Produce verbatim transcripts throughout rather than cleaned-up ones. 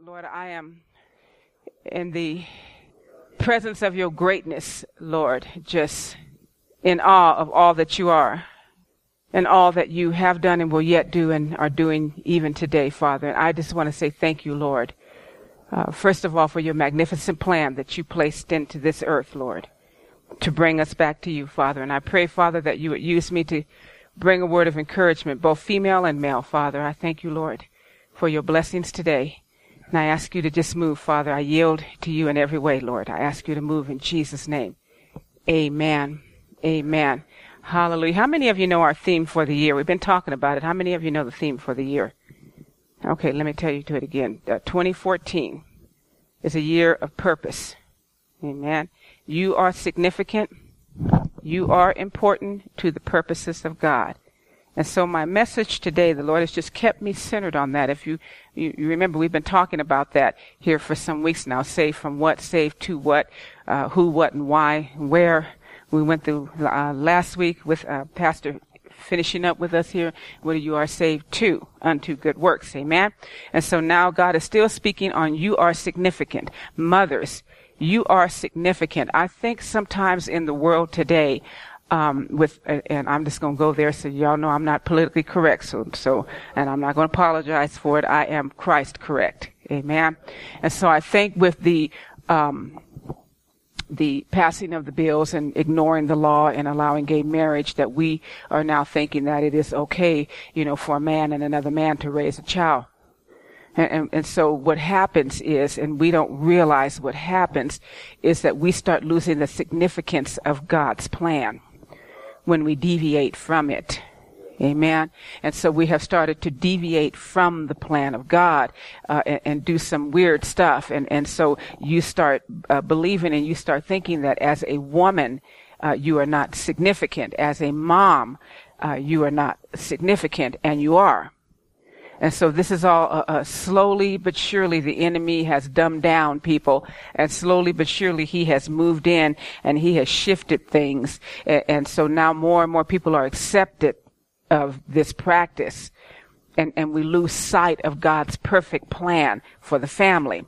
Lord, I am in the presence of your greatness, Lord, just in awe of all that you are and all that you have done and will yet do and are doing even today, Father. And I just want to say thank you, Lord, uh, first of all, for your magnificent plan that you placed into this earth, Lord, to bring us back to you, Father. And I pray, Father, that you would use me to bring a word of encouragement, both female and male, Father. I thank you, Lord, for your blessings today. And I ask you to just move, Father. I yield to you in every way, Lord. I ask you to move in Jesus' name. Amen. Amen. Hallelujah. How many of you know our theme for the year? We've been talking about it. How many of you know the theme for the year? Okay, let me tell you to it again. Uh, twenty fourteen is a year of purpose. Amen. You are significant. You are important to the purposes of God. And so my message today, the Lord has just kept me centered on that. If you, you, you remember, we've been talking about that here for some weeks now. Save from what, save to what, uh, who, what, and why, and where. We went through uh, last week with uh, Pastor finishing up with us here, where you are saved to, unto good works. Amen. And so now God is still speaking on you are significant. Mothers, you are significant. I think sometimes in the world today, Um, with, and I'm just going to go there so y'all know I'm not politically correct. So, so, and I'm not going to apologize for it. I am Christ correct. Amen. And so I think with the, um, the passing of the bills and ignoring the law and allowing gay marriage, that we are now thinking that it is okay, you know, for a man and another man to raise a child. And, and, and so what happens is, and we don't realize what happens, is that we start losing the significance of God's plan when we deviate from it. Amen. And so we have started to deviate from the plan of God uh, and, and do some weird stuff. And, and so you start uh, believing and you start thinking that as a woman, uh, you are not significant. As a mom, uh, you are not significant, and you are. And so this is all uh, uh, slowly but surely the enemy has dumbed down people, and slowly but surely he has moved in and he has shifted things. And, and so now more and more people are accepted of this practice, and, and we lose sight of God's perfect plan for the family.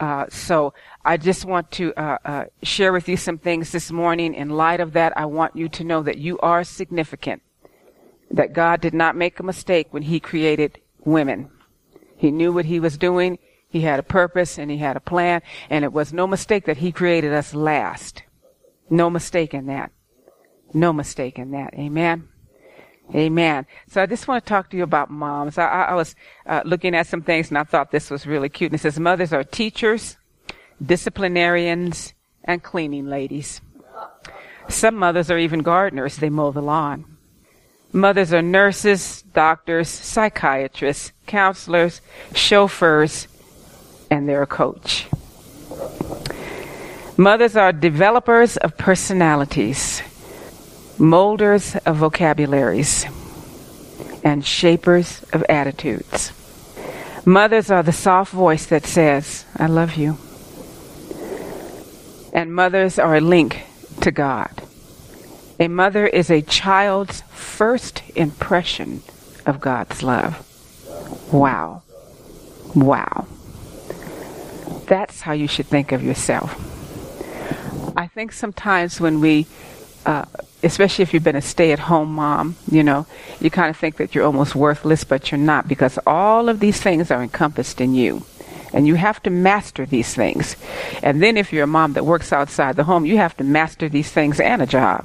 Uh, so I just want to uh, uh, share with you some things this morning. In light of that, I want you to know that you are significant, that God did not make a mistake when he created women. He knew what he was doing. He had a purpose and he had a plan, and it was no mistake that he created us last. No mistake in that. No mistake in that. Amen. Amen. So I just want to talk to you about moms. I, I, I was uh, looking at some things and I thought this was really cute. And it says mothers are teachers, disciplinarians, and cleaning ladies. Some mothers are even gardeners. They mow the lawn. Mothers are nurses, doctors, psychiatrists, counselors, chauffeurs, and they're a coach. Mothers are developers of personalities, molders of vocabularies, and shapers of attitudes. Mothers are the soft voice that says, I love you. And mothers are a link to God. A mother is a child's first impression of God's love. Wow. Wow. That's how you should think of yourself. I think sometimes when we, uh, especially if you've been a stay-at-home mom, you know, you kind of think that you're almost worthless, but you're not, because all of these things are encompassed in you. And you have to master these things. And then if you're a mom that works outside the home, you have to master these things and a job.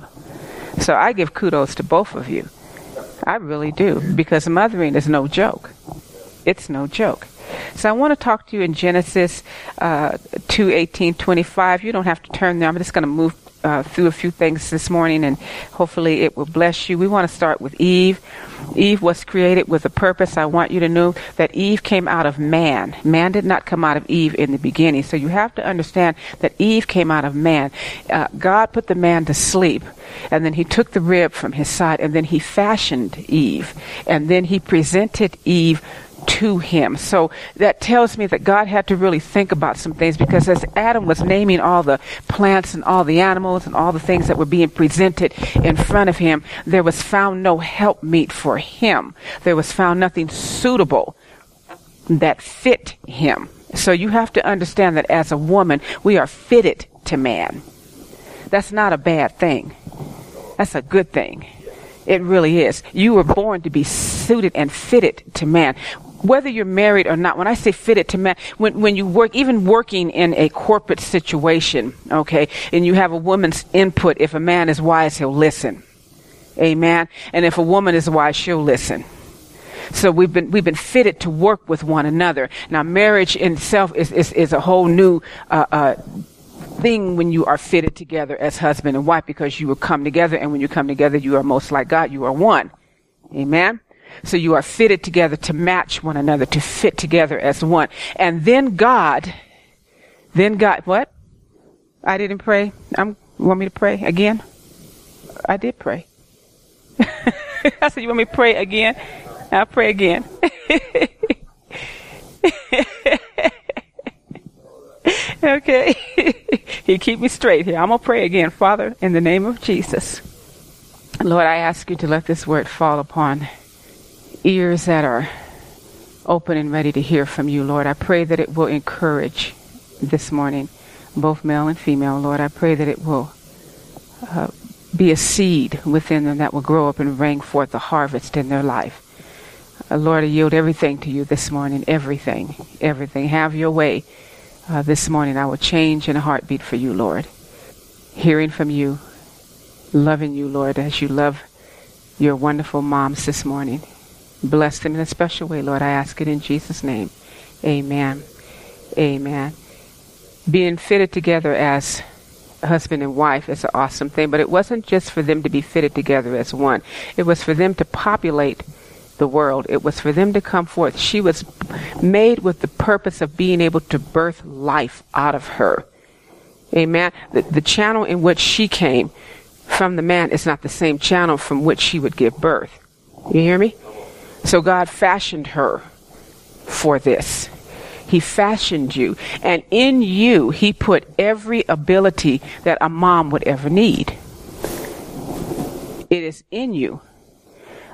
So I give kudos to both of you. I really do, because mothering is no joke. It's no joke. So I want to talk to you in Genesis uh, two eighteen, twenty-five. You don't have to turn there. I'm just going to move uh, through a few things this morning, and hopefully it will bless you. We want to start with Eve. Eve was created with a purpose. I want you to know that Eve came out of man. Man did not come out of Eve in the beginning. So you have to understand that Eve came out of man. Uh, God put the man to sleep. And then he took the rib from his side, and then he fashioned Eve, and then he presented Eve to him. So that tells me that God had to really think about some things, because as Adam was naming all the plants and all the animals and all the things that were being presented in front of him, there was found no helpmeet for him. There was found nothing suitable that fit him. So you have to understand that as a woman, we are fitted to man. That's not a bad thing. That's a good thing. It really is. You were born to be suited and fitted to man. Whether you're married or not, when I say fitted to man, when, when you work, even working in a corporate situation, okay, and you have a woman's input, if a man is wise, he'll listen. Amen. And if a woman is wise, she'll listen. So we've been we've been fitted to work with one another. Now, marriage in itself is is, is a whole new uh, uh, thing when you are fitted together as husband and wife, because you will come together, and when you come together, you are most like God. You are one. Amen. So you are fitted together to match one another, to fit together as one. And then God, then God, what? I didn't pray. I'm. You want me to pray again? I did pray. I said, you want me to pray again? I'll pray again. Okay. You keep me straight here. I'm going to pray again. Father, in the name of Jesus, Lord, I ask you to let this word fall upon ears that are open and ready to hear from you, Lord. I pray that it will encourage this morning, both male and female, Lord. I pray that it will uh, be a seed within them that will grow up and bring forth a harvest in their life. Uh, Lord, I yield everything to you this morning, everything, everything. Have your way uh, this morning. I will change in a heartbeat for you, Lord. Hearing from you, loving you, Lord, as you love your wonderful moms this morning. Bless them in a special way, Lord. I ask it in Jesus' name. Amen. Amen. Being fitted together as husband and wife is an awesome thing, but it wasn't just for them to be fitted together as one. It was for them to populate the world. It was for them to come forth. She was made with the purpose of being able to birth life out of her. Amen. The, the channel in which she came from the man is not the same channel from which she would give birth. You hear me? So God fashioned her for this. He fashioned you. And in you, he put every ability that a mom would ever need. It is in you.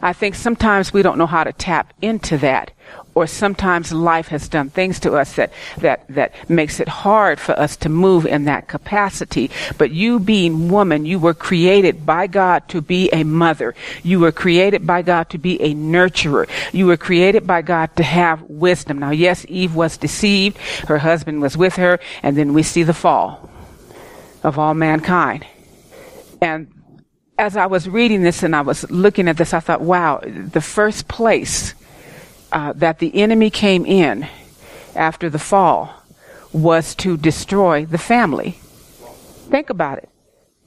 I think sometimes we don't know how to tap into that, or sometimes life has done things to us that, that, that makes it hard for us to move in that capacity. But you being woman, you were created by God to be a mother. You were created by God to be a nurturer. You were created by God to have wisdom. Now, yes, Eve was deceived. Her husband was with her. And then we see the fall of all mankind. And as I was reading this and I was looking at this, I thought, wow, the first place uh, that the enemy came in after the fall was to destroy the family. Think about it.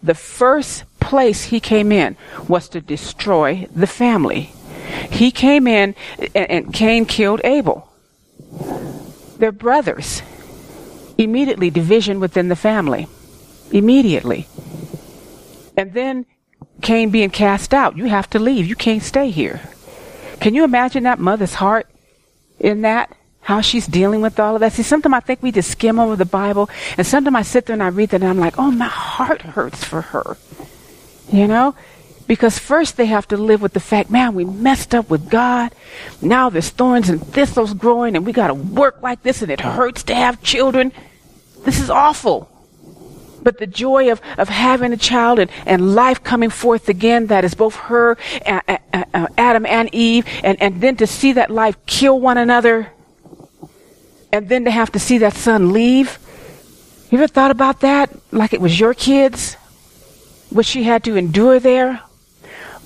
The first place he came in was to destroy the family. He came in and, and Cain killed Abel. They're brothers. Immediately, division within the family. Immediately. And then Cain being cast out. You have to leave. You can't stay here. Can you imagine that mother's heart in that? How she's dealing with all of that? See, sometimes I think we just skim over the Bible, and sometimes I sit there and I read that and I'm like, oh, my heart hurts for her. You know? Because first they have to live with the fact, man, we messed up with God. Now there's thorns and thistles growing, and we got to work like this, and it hurts to have children. This is awful. But the joy of, of having a child and, and life coming forth again, that is both her, uh, uh, uh, Adam and Eve, and, and then to see that life kill one another, and then to have to see that son leave. You ever thought about that? Like it was your kids? What she had to endure there?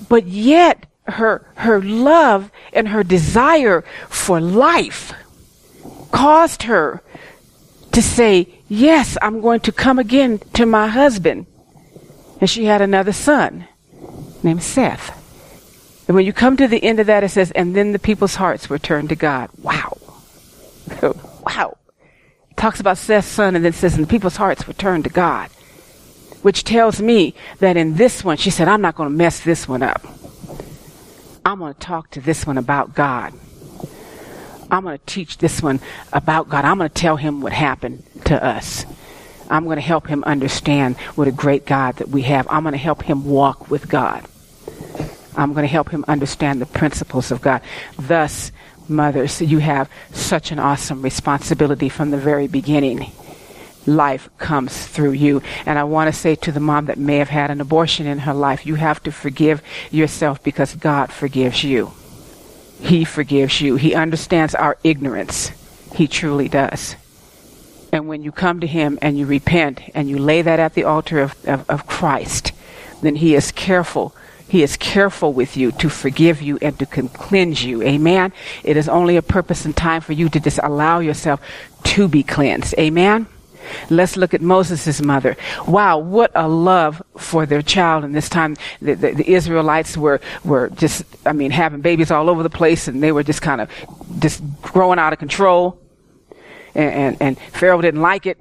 But yet, her, her love and her desire for life caused her to say, yes, I'm going to come again to my husband. And she had another son named Seth. And when you come to the end of that, it says, and then the people's hearts were turned to God. Wow. Wow. It talks about Seth's son, and then says, and the people's hearts were turned to God. Which tells me that in this one, she said, I'm not going to mess this one up. I'm going to talk to this one about God. I'm going to teach this one about God. I'm going to tell him what happened to us. I'm going to help him understand what a great God that we have. I'm going to help him walk with God. I'm going to help him understand the principles of God. Thus, mothers, you have such an awesome responsibility from the very beginning. Life comes through you. And I want to say to the mom that may have had an abortion in her life, you have to forgive yourself because God forgives you. He forgives you. He understands our ignorance. He truly does. And when you come to him and you repent and you lay that at the altar of, of, of Christ, then he is careful. He is careful with you to forgive you and to cleanse you. Amen. It is only a purpose and time for you to just allow yourself to be cleansed. Amen. Let's look at Moses' mother. Wow, what a love for their child. And this time the, the, the Israelites were, were just, I mean, having babies all over the place, and they were just kind of just growing out of control. And, and, and Pharaoh didn't like it.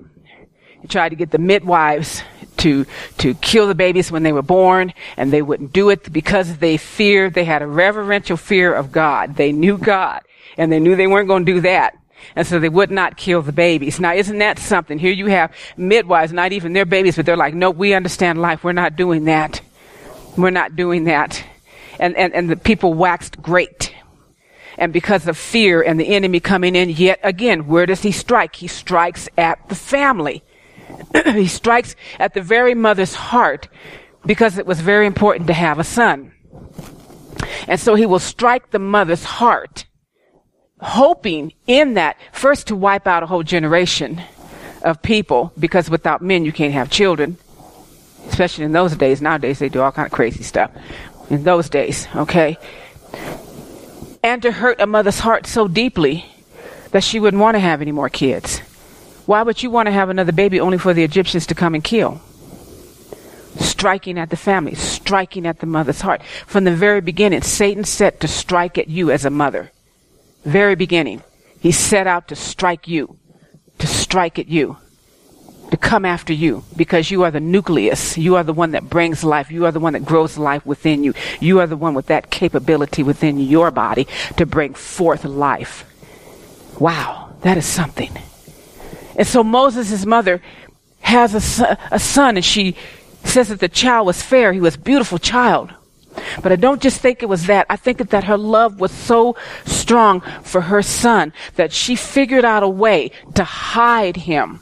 He tried to get the midwives to to kill the babies when they were born, and they wouldn't do it because they feared. They had a reverential fear of God. They knew God, and they knew they weren't going to do that. And so they would not kill the babies. Now, isn't that something? Here you have midwives, not even their babies, but they're like, no, we understand life. We're not doing that. We're not doing that. And, and, and the people waxed great. And because of fear and the enemy coming in, yet again, where does he strike? He strikes at the family. He strikes at the very mother's heart, because it was very important to have a son. And so he will strike the mother's heart, hoping in that first to wipe out a whole generation of people, because without men you can't have children, especially in those days. Nowadays they do all kind of crazy stuff. In those days, okay? And to hurt a mother's heart so deeply that she wouldn't want to have any more kids. Why would you want to have another baby only for the Egyptians to come and kill? Striking at the family, striking at the mother's heart. From the very beginning, Satan set to strike at you as a mother. Very beginning, he set out to strike you, to strike at you, to come after you, because you are the nucleus. You are the one that brings life. You are the one that grows life within you. You are the one with that capability within your body to bring forth life. Wow, that is something. And so Moses' mother has a son, a son, and she says that the child was fair. He was a beautiful child. But I don't just think it was that. I think that her love was so strong for her son that she figured out a way to hide him,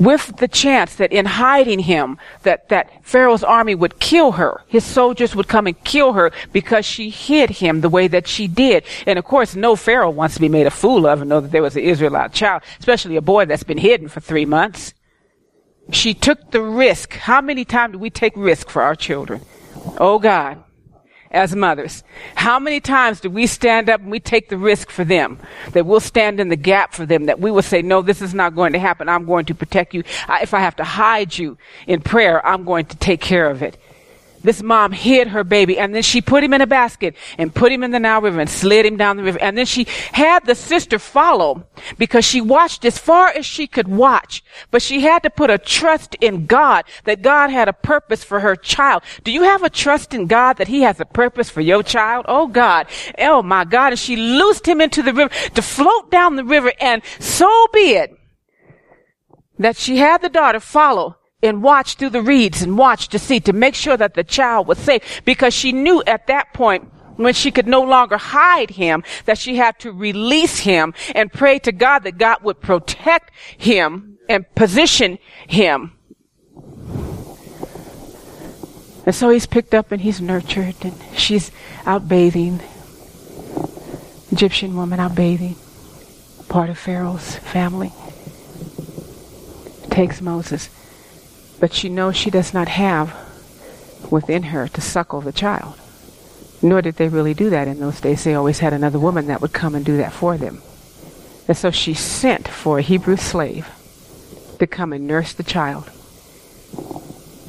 with the chance that in hiding him, that, that Pharaoh's army would kill her. His soldiers would come and kill her because she hid him the way that she did. And of course, no Pharaoh wants to be made a fool of and know that there was an Israelite child, especially a boy that's been hidden for three months. She took the risk. How many times do we take risk for our children? Oh God, as mothers, how many times do we stand up and we take the risk for them, that we'll stand in the gap for them, that we will say, no, this is not going to happen. I'm going to protect you. I, if I have to hide you in prayer, I'm going to take care of it. This mom hid her baby, and then she put him in a basket and put him in the Nile River and slid him down the river. And then she had the sister follow, because she watched as far as she could watch. But she had to put a trust in God, that God had a purpose for her child. Do you have a trust in God that he has a purpose for your child? Oh, God. Oh, my God. And she loosed him into the river to float down the river. And so be it that she had the daughter follow and watch through the reeds and watch to see, to make sure that the child was safe, because she knew at that point, when she could no longer hide him, that she had to release him and pray to God that God would protect him and position him. And so he's picked up and he's nurtured, and she's out bathing, Egyptian woman out bathing, part of Pharaoh's family. Takes Moses. But she knows she does not have within her to suckle the child. Nor did they really do that in those days. They always had another woman that would come and do that for them. And so she sent for a Hebrew slave to come and nurse the child.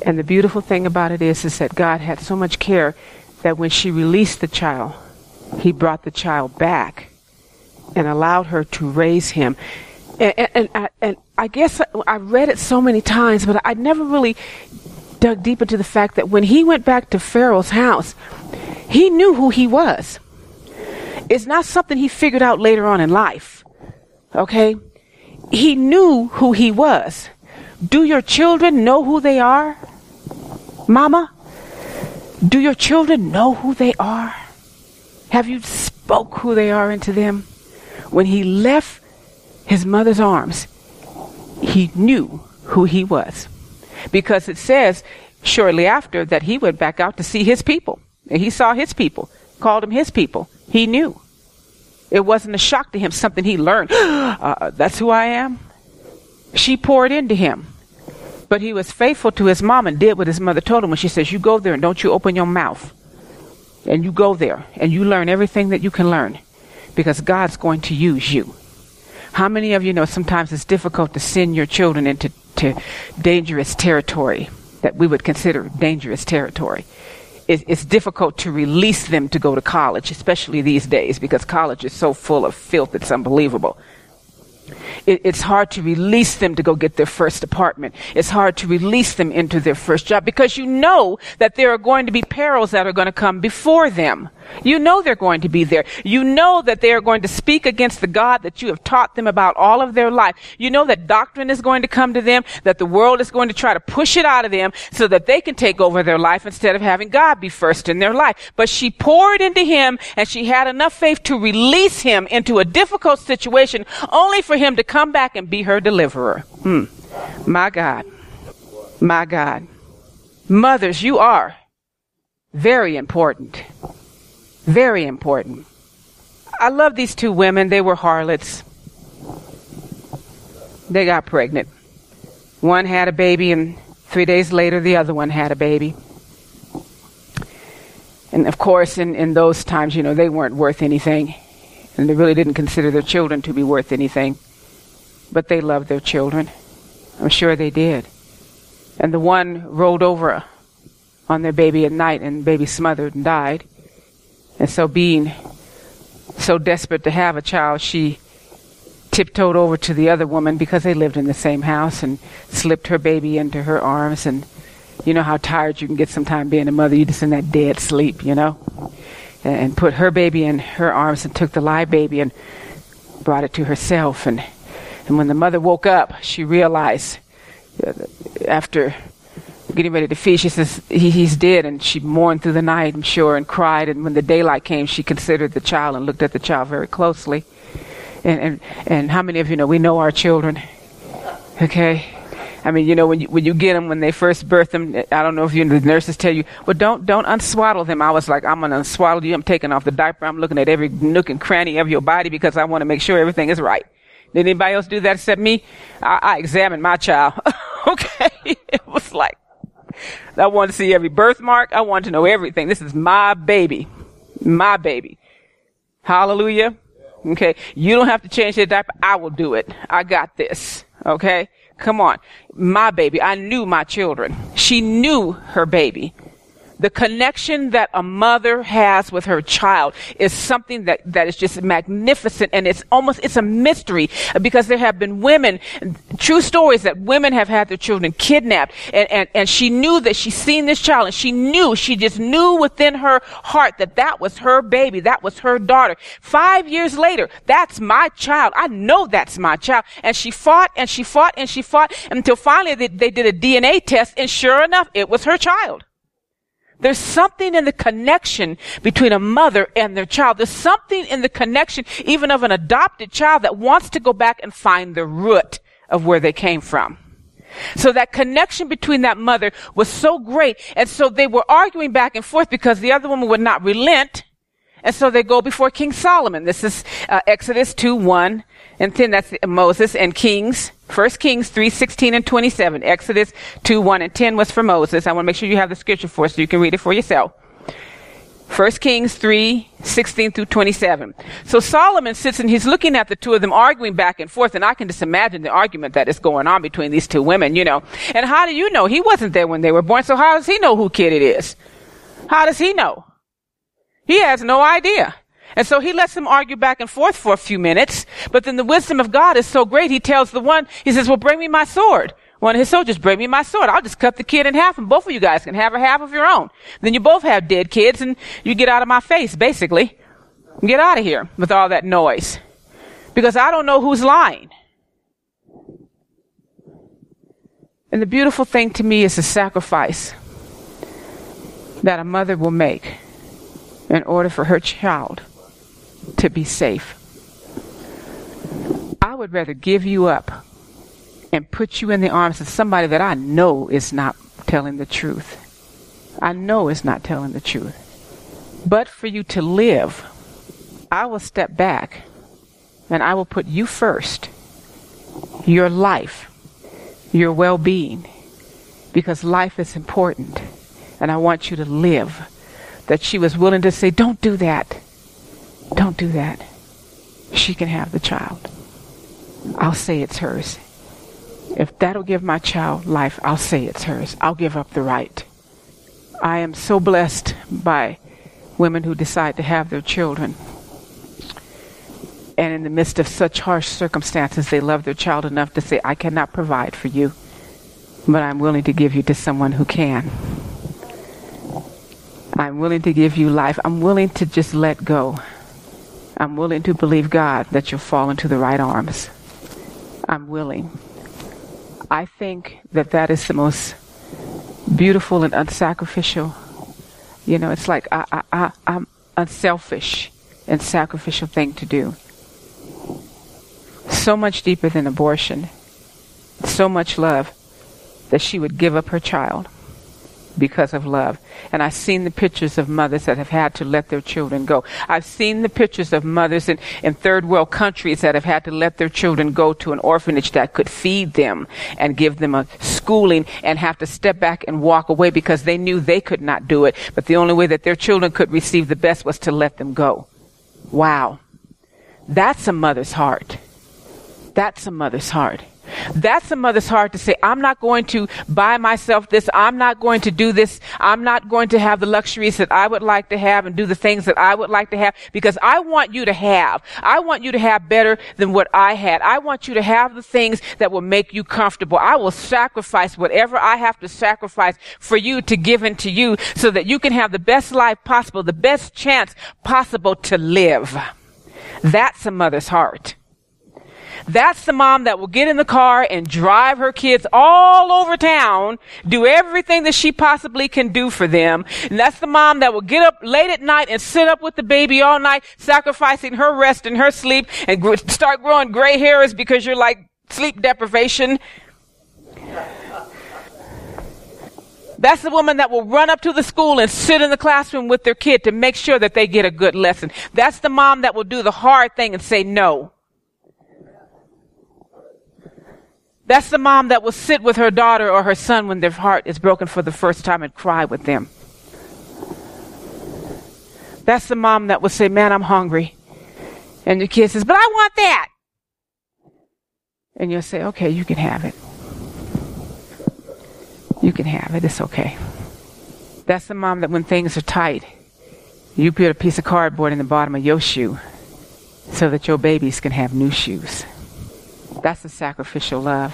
And the beautiful thing about it is, is that God had so much care that when she released the child, he brought the child back and allowed her to raise him. And, and, and, I, and I guess I, I read it so many times, but I never really dug deep into the fact that when he went back to Pharaoh's house, he knew who he was. It's not something he figured out later on in life. Okay? He knew who he was. Do your children know who they are? Mama? Do your children know who they are? Have you spoken? spoke who they are into them. When he left his mother's arms, he knew who he was. Because it says shortly after that he went back out to see his people. And he saw his people, called them his people. He knew. It wasn't a shock to him, something he learned. uh, that's who I am. She poured into him. But he was faithful to his mom and did what his mother told him when she says, you go there and don't you open your mouth. And you go there and you learn everything that you can learn, because God's going to use you. How many of you know sometimes it's difficult to send your children into to dangerous territory that we would consider dangerous territory? It, it's difficult to release them to go to college, especially these days, because college is so full of filth, it's unbelievable. It, it's hard to release them to go get their first apartment. It's hard to release them into their first job, because you know that there are going to be perils that are going to come before them. You know they're going to be there. You know that they are going to speak against the God that you have taught them about all of their life. You know that doctrine is going to come to them, that the world is going to try to push it out of them so that they can take over their life instead of having God be first in their life. But she poured into him, and she had enough faith to release him into a difficult situation only for him to come back and be her deliverer. Hmm. My God. My God. Mothers, you are very important. Very important. I love these two women. They were harlots. They got pregnant. One had a baby, and three days later, the other one had a baby. And of course, in, in those times, you know, they weren't worth anything. And they really didn't consider their children to be worth anything. But they loved their children. I'm sure they did. And the one rolled over on their baby at night, and the baby smothered and died. And so, being so desperate to have a child, she tiptoed over to the other woman, because they lived in the same house, and slipped her baby into her arms. And you know how tired you can get sometimes being a mother. You're just in that dead sleep, you know. And put her baby in her arms and took the live baby and brought it to herself. And, and when the mother woke up, she realized uh, after... getting ready to feed, she says, he, he's dead. And she mourned through the night, I'm sure, and cried. And when the daylight came, she considered the child and looked at the child very closely. And and, and how many of you know, we know our children, okay? I mean, you know, when you, when you get them, when they first birth them, I don't know if you, the nurses tell you, well, don't don't unswaddle them. I was like, I'm going to unswaddle you. I'm taking off the diaper. I'm looking at every nook and cranny of your body, because I want to make sure everything is right. Did anybody else do that except me? I, I examined my child, okay? It was like, I wanted to see every birthmark. I wanted to know everything. This is my baby. My baby. Hallelujah. Okay. You don't have to change your diaper. I will do it. I got this. Okay. Come on. My baby. I knew my children. She knew her baby. The connection that a mother has with her child is something that, that is just magnificent. And it's almost, it's a mystery, because there have been women, true stories that women have had their children kidnapped. And, and, and she knew that she'd seen this child, and she knew, she just knew within her heart that that was her baby. That was her daughter. Five years later, that's my child. I know that's my child. And she fought and she fought and she fought until finally they, they did a D N A test. And sure enough, it was her child. There's something in the connection between a mother and their child. There's something in the connection even of an adopted child that wants to go back and find the root of where they came from. So that connection between that mother was so great. And so they were arguing back and forth, because the other woman would not relent. And so they go before King Solomon. This is uh, Exodus two, one and ten. That's Moses and Kings. First Kings three, sixteen and twenty-seven. Exodus two, one and ten was for Moses. I want to make sure you have the scripture for it so you can read it for yourself. First Kings three, sixteen through twenty-seven. So Solomon sits and he's looking at the two of them arguing back and forth. And I can just imagine the argument that is going on between these two women, you know. And how do you know? He wasn't there when they were born. So how does he know who kid it is? How does he know? He has no idea. And so he lets them argue back and forth for a few minutes. But then the wisdom of God is so great. He tells the one, he says, well, bring me my sword. One of his soldiers, bring me my sword. I'll just cut the kid in half, and both of you guys can have a half of your own. Then you both have dead kids, and you get out of my face, basically. Get out of here with all that noise. Because I don't know who's lying. And the beautiful thing to me is the sacrifice that a mother will make in order for her child to be safe. I would rather give you up and put you in the arms of somebody that I know is not telling the truth. I know it's not telling the truth. But for you to live, I will step back and I will put you first, your life, your well-being, because life is important and I want you to live. That she was willing to say, don't do that. Don't do that. She can have the child. I'll say it's hers. If that'll give my child life, I'll say it's hers. I'll give up the right. I am so blessed by women who decide to have their children. And in the midst of such harsh circumstances, they love their child enough to say, I cannot provide for you, but I'm willing to give you to someone who can. I'm willing to give you life. I'm willing to just let go. I'm willing to believe God that you'll fall into the right arms. I'm willing. I think that that is the most beautiful and unsacrificial. You know, it's like I, I, I, I'm unselfish and sacrificial thing to do. So much deeper than abortion. So much love that she would give up her child because of love. And I've seen the pictures of mothers that have had to let their children go. I've seen the pictures of mothers in, in third world countries that have had to let their children go to an orphanage that could feed them and give them a schooling and have to step back and walk away because they knew they could not do it. But the only way that their children could receive the best was to let them go. Wow. That's a mother's heart. That's a mother's heart. That's a mother's heart to say, I'm not going to buy myself this. I'm not going to do this. I'm not going to have the luxuries that I would like to have and do the things that I would like to have because I want you to have. I want you to have better than what I had. I want you to have the things that will make you comfortable. I will sacrifice whatever I have to sacrifice for you to give into you so that you can have the best life possible, the best chance possible to live. That's a mother's heart. That's the mom that will get in the car and drive her kids all over town, do everything that she possibly can do for them. And that's the mom that will get up late at night and sit up with the baby all night, sacrificing her rest and her sleep and gr- start growing gray hairs because you're like sleep deprivation. That's the woman that will run up to the school and sit in the classroom with their kid to make sure that they get a good lesson. That's the mom that will do the hard thing and say no. That's the mom that will sit with her daughter or her son when their heart is broken for the first time and cry with them. That's the mom that will say, man, I'm hungry. And the kid says, but I want that. And you'll say, okay, you can have it. You can have it. It's okay. That's the mom that when things are tight, you put a piece of cardboard in the bottom of your shoe so that your babies can have new shoes. That's the sacrificial love.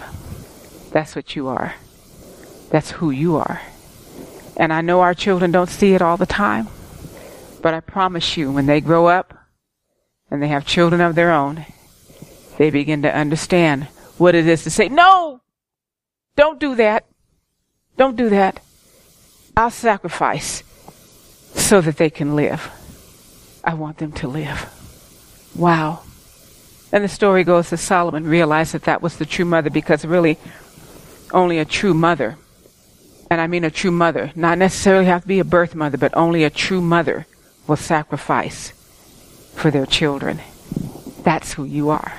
That's what you are. That's who you are. And I know our children don't see it all the time, but I promise you, when they grow up and they have children of their own, they begin to understand what it is to say, no, don't do that. Don't do that. I'll sacrifice so that they can live. I want them to live. Wow. And the story goes that Solomon realized that that was the true mother, because really only a true mother, and I mean a true mother, not necessarily have to be a birth mother, but only a true mother will sacrifice for their children. That's who you are.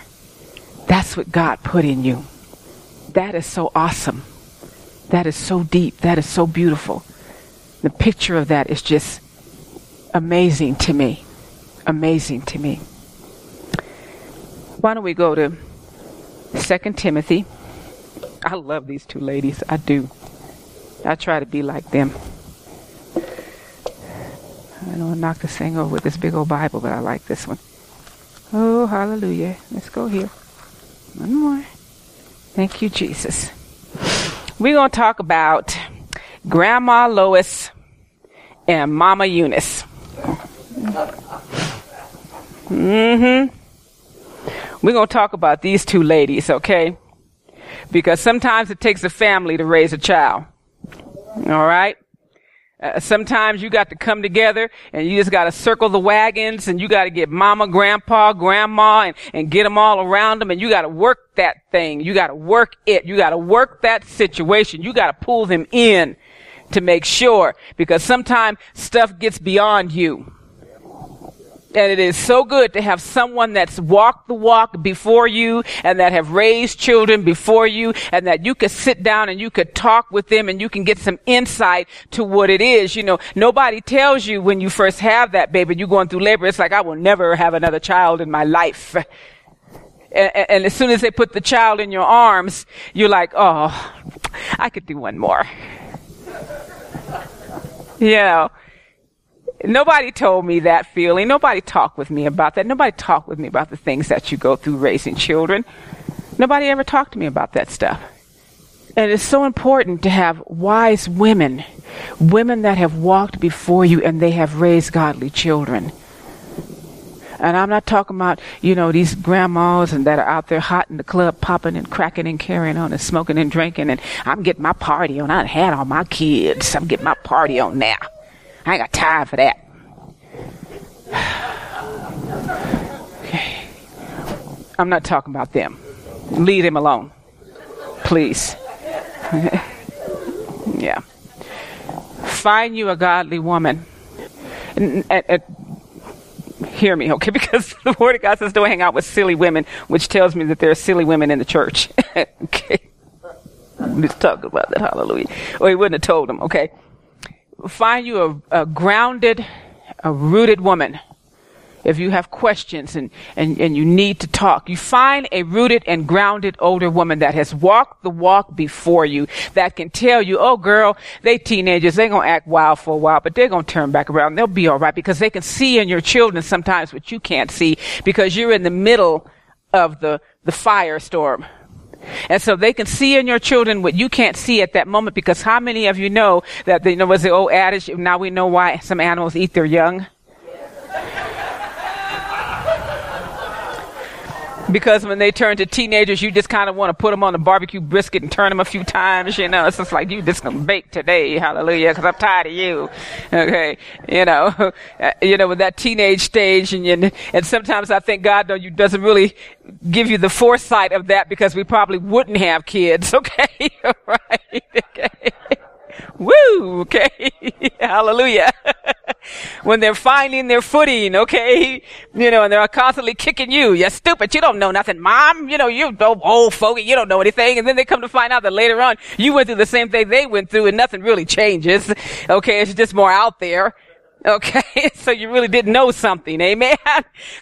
That's what God put in you. That is so awesome. That is so deep. That is so beautiful. The picture of that is just amazing to me. Amazing to me. Why don't we go to Second Timothy? I love these two ladies. I do. I try to be like them. I don't want to knock this thing over with this big old Bible, but I like this one. Oh, hallelujah. Let's go here. One more. Thank you, Jesus. We're going to talk about Grandma Lois and Mama Eunice. Mm-hmm. We're going to talk about these two ladies, okay? Because sometimes it takes a family to raise a child. All right? Uh, sometimes you got to come together and you just got to circle the wagons and you got to get mama, grandpa, grandma and, and get them all around them. And you got to work that thing. You got to work it. You got to work that situation. You got to pull them in to make sure, because sometimes stuff gets beyond you. And it is so good to have someone that's walked the walk before you and that have raised children before you, and that you could sit down and you could talk with them and you can get some insight to what it is. You know, nobody tells you when you first have that baby, you're going through labor. It's like, I will never have another child in my life. And, and as soon as they put the child in your arms, you're like, oh, I could do one more. You know. Nobody told me that feeling. Nobody talked with me about that. Nobody talked with me about the things that you go through raising children. Nobody ever talked to me about that stuff. And it's so important to have wise women, women that have walked before you and they have raised godly children. And I'm not talking about, you know, these grandmas and that are out there hot in the club, popping and cracking and carrying on and smoking and drinking. And I'm getting my party on. I had all my kids. I'm getting my party on now. I ain't got time for that. Okay. I'm not talking about them. Leave them alone. Please. Yeah. Find you a godly woman. And, and, and hear me, okay? Because the Word of God says don't hang out with silly women, which tells me that there are silly women in the church. Okay. I'm just talking about that. Hallelujah. Or he wouldn't have told them, okay? Find you a, a grounded, a rooted woman. If you have questions and, and, and you need to talk, you find a rooted and grounded older woman that has walked the walk before you, that can tell you, oh girl, they teenagers, they're going to act wild for a while, but they're going to turn back around. They'll be all right, because they can see in your children sometimes what you can't see, because you're in the middle of the, the firestorm. And so they can see in your children what you can't see at that moment, because how many of you know that, you know, was the old adage, now we know why some animals eat their young? Because when they turn to teenagers, you just kind of want to put them on a barbecue brisket and turn them a few times, you know. It's just like, you just going to bake today, hallelujah, because I'm tired of you, okay, you know. You know, with that teenage stage, and, and and sometimes I think God doesn't really give you the foresight of that, because we probably wouldn't have kids, okay, all right, okay. Woo, okay, hallelujah. When they're finding their footing, okay, you know, and they're constantly kicking you. You're stupid. You don't know nothing, mom. You know, you old fogey. You don't know anything. And then they come to find out that later on you went through the same thing they went through, and nothing really changes. Okay, it's just more out there. Okay, so you really didn't know something. Amen.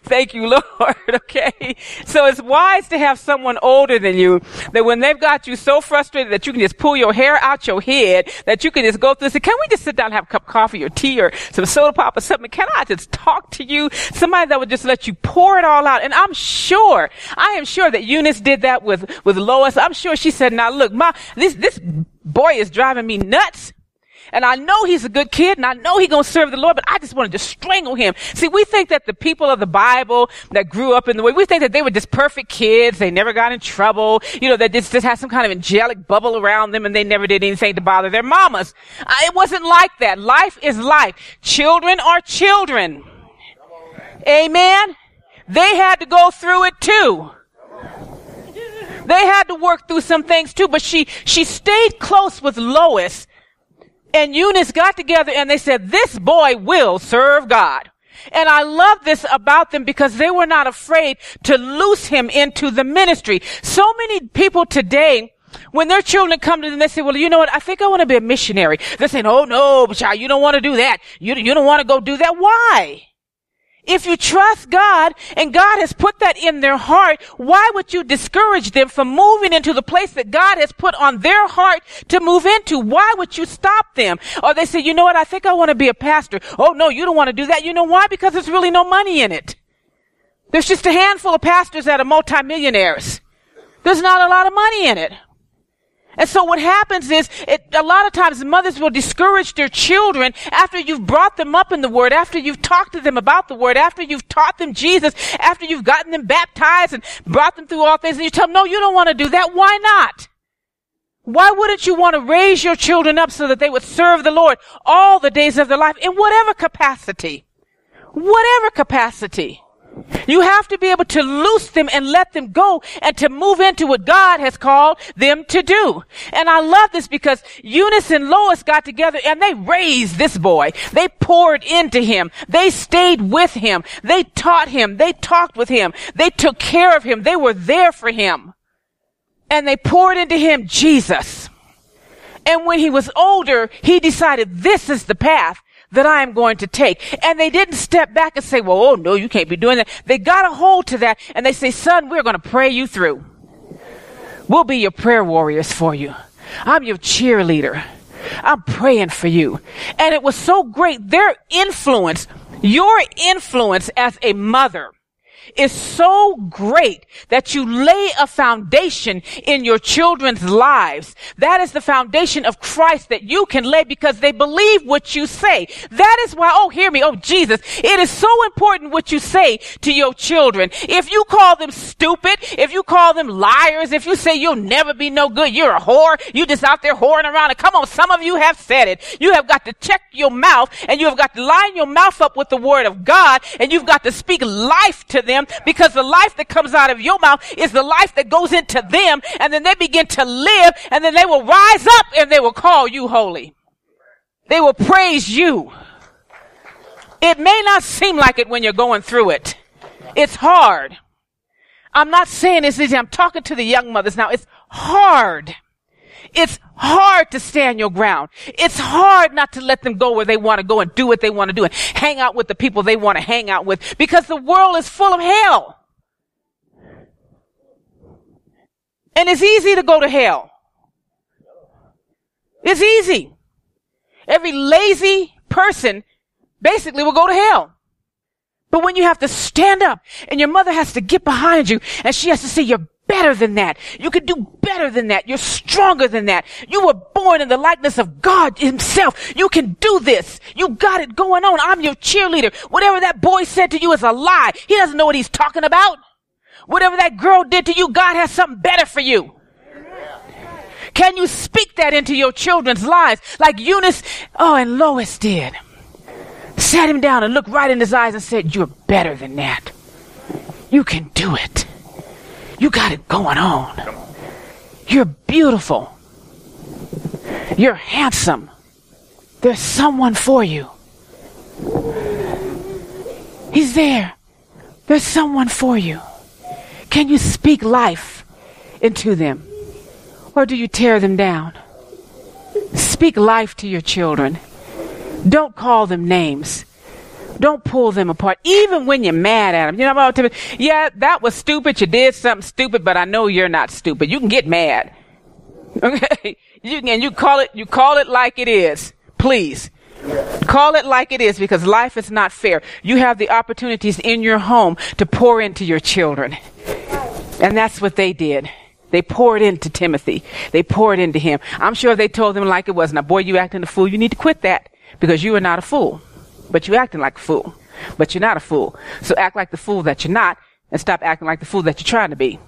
Thank you, Lord. Okay, so it's wise to have someone older than you, that when they've got you so frustrated that you can just pull your hair out your head, that you can just go through and say, can we just sit down and have a cup of coffee or tea or some soda pop or something? Can I just talk to you? Somebody that would just let you pour it all out. And I'm sure, I am sure that Eunice did that with, with Lois. I'm sure she said, now look, Ma, this, this boy is driving me nuts. And I know he's a good kid, and I know he's going to serve the Lord, but I just want to just strangle him. See, we think that the people of the Bible that grew up in the way, we think that they were just perfect kids. They never got in trouble. You know, they just, just had some kind of angelic bubble around them, and they never did anything to bother their mamas. Uh, it wasn't like that. Life is life. Children are children. Amen? They had to go through it, too. They had to work through some things, too, but she, she stayed close with Lois. And Eunice got together and they said, this boy will serve God. And I love this about them, because they were not afraid to loose him into the ministry. So many people today, when their children come to them, they say, well, you know what? I think I want to be a missionary. They're saying, oh no, child, you don't want to do that. You, you don't want to go do that. Why? If you trust God and God has put that in their heart, why would you discourage them from moving into the place that God has put on their heart to move into? Why would you stop them? Or they say, you know what? I think I want to be a pastor. Oh, no, you don't want to do that. You know why? Because there's really no money in it. There's just a handful of pastors that are multimillionaires. There's not a lot of money in it. And so what happens is, it, a lot of times mothers will discourage their children after you've brought them up in the Word, after you've talked to them about the Word, after you've taught them Jesus, after you've gotten them baptized and brought them through all things, and you tell them, no, you don't want to do that. Why not? Why wouldn't you want to raise your children up so that they would serve the Lord all the days of their life in whatever capacity? Whatever capacity. You have to be able to loose them and let them go and to move into what God has called them to do. And I love this because Eunice and Lois got together and they raised this boy. They poured into him. They stayed with him. They taught him. They talked with him. They took care of him. They were there for him. And they poured into him Jesus. And when he was older, he decided this is the path that I am going to take. And they didn't step back and say, well, oh, no, you can't be doing that. They got a hold to that, and they say, son, we're going to pray you through. We'll be your prayer warriors for you. I'm your cheerleader. I'm praying for you. And it was so great. Their influence, your influence as a mother, is so great that you lay a foundation in your children's lives. That is the foundation of Christ that you can lay because they believe what you say. That is why, oh, hear me, oh, Jesus, it is so important what you say to your children. If you call them stupid, if you call them liars, if you say you'll never be no good, you're a whore, you just out there whoring around. And come on, some of you have said it. You have got to check your mouth, and you have got to line your mouth up with the word of God, and you've got to speak life to them. Because the life that comes out of your mouth is the life that goes into them, and then they begin to live, and then they will rise up and they will call you holy. They will praise you. It may not seem like it when you're going through it. It's hard. I'm not saying this easy. I'm talking to the young mothers now. It's hard. It's hard to stand your ground. It's hard not to let them go where they want to go and do what they want to do and hang out with the people they want to hang out with because the world is full of hell. And it's easy to go to hell. It's easy. Every lazy person basically will go to hell. But when you have to stand up and your mother has to get behind you and she has to say you're better than that. You can do better than that. You're stronger than that. You were born in the likeness of God himself. You can do this. You got it going on. I'm your cheerleader. Whatever that boy said to you is a lie. He doesn't know what he's talking about. Whatever that girl did to you, God has something better for you. Can you speak that into your children's lives like Eunice oh, and Lois did? Sat him down and looked right in his eyes and said, you're better than that. You can do it. You got it going on. You're beautiful. You're handsome. There's someone for you. He's there. There's someone for you. Can you speak life into them? Or do you tear them down? Speak life to your children. Don't call them names. Don't pull them apart, even when you're mad at them. You know, I'm all yeah, that was stupid. You did something stupid, but I know you're not stupid. You can get mad, okay? You can, you call it, you call it like it is. Please, call it like it is, because life is not fair. You have the opportunities in your home to pour into your children, and that's what they did. They poured into Timothy. They poured into him. I'm sure they told him like it was. Now, boy, you acting a fool. You need to quit that because you are not a fool. But you're acting like a fool. But you're not a fool. So act like the fool that you're not and stop acting like the fool that you're trying to be.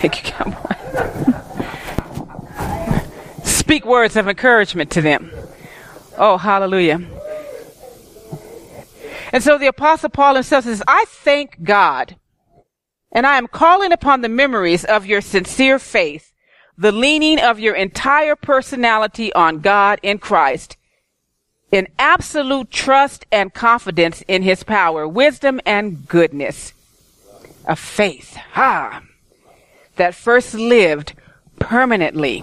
Thank you, Cowboy. Speak words of encouragement to them. Oh, hallelujah. And so the Apostle Paul himself says, I thank God, and I am calling upon the memories of your sincere faith, the leaning of your entire personality on God in Christ, in absolute trust and confidence in his power, wisdom and goodness, a faith, ha, that first lived permanently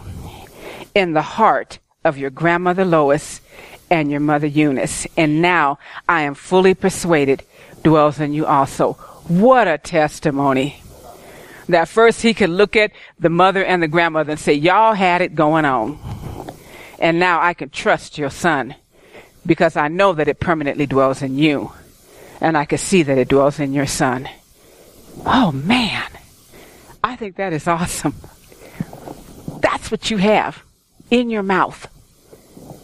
in the heart of your grandmother Lois and your mother Eunice. And now I am fully persuaded dwells in you also. What a testimony. That first he could look at the mother and the grandmother and say, y'all had it going on. And now I can trust your son because I know that it permanently dwells in you. And I can see that it dwells in your son. Oh, man. I think that is awesome. That's what you have in your mouth,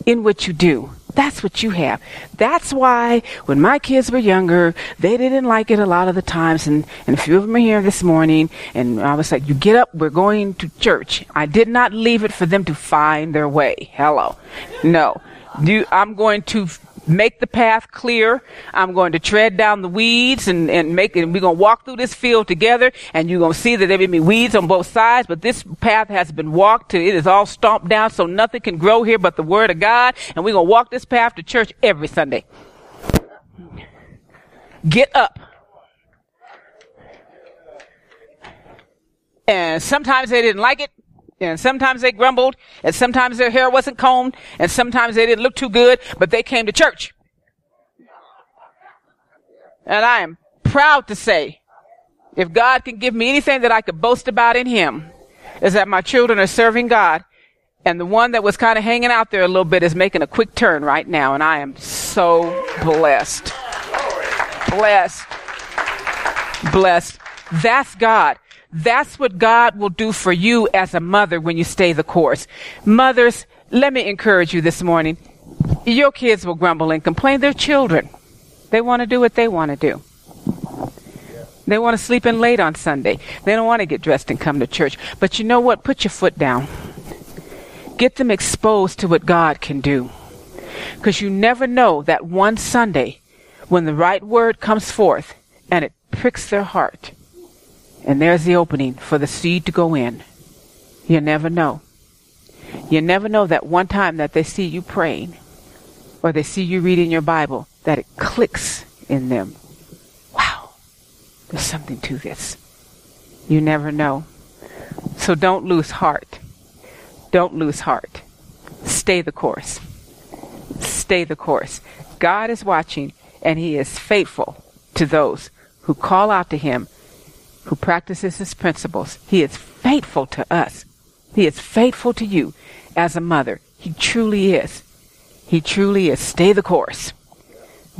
in what you do, that's what you have. That's why when my kids were younger, they didn't like it a lot of the times. And, and a few of them are here this morning. And I was like, you get up, we're going to church. I did not leave it for them to find their way. Hello. No. You, I'm going to make the path clear. I'm going to tread down the weeds and, and make it. And we're going to walk through this field together, and you're going to see that there will be weeds on both sides, but this path has been walked to. It is all stomped down, so nothing can grow here but the Word of God, and we're going to walk this path to church every Sunday. Get up. And sometimes they didn't like it. And sometimes they grumbled, and sometimes their hair wasn't combed, and sometimes they didn't look too good, but they came to church. And I am proud to say, if God can give me anything that I could boast about in Him, is that my children are serving God, and the one that was kind of hanging out there a little bit is making a quick turn right now, and I am so blessed. Blessed. Blessed. That's God. That's what God will do for you as a mother when you stay the course. Mothers, let me encourage you this morning. Your kids will grumble and complain. They're children. They want to do what they want to do. They want to sleep in late on Sunday. They don't want to get dressed and come to church. But you know what? Put your foot down. Get them exposed to what God can do. Because you never know that one Sunday when the right word comes forth and it pricks their heart. And there's the opening for the seed to go in. You never know. You never know that one time that they see you praying or they see you reading your Bible, that it clicks in them. Wow, there's something to this. You never know. So don't lose heart. Don't lose heart. Stay the course. Stay the course. God is watching, and He is faithful to those who call out to Him, who practices His principles. He is faithful to us. He is faithful to you as a mother. He truly is. He truly is. Stay the course.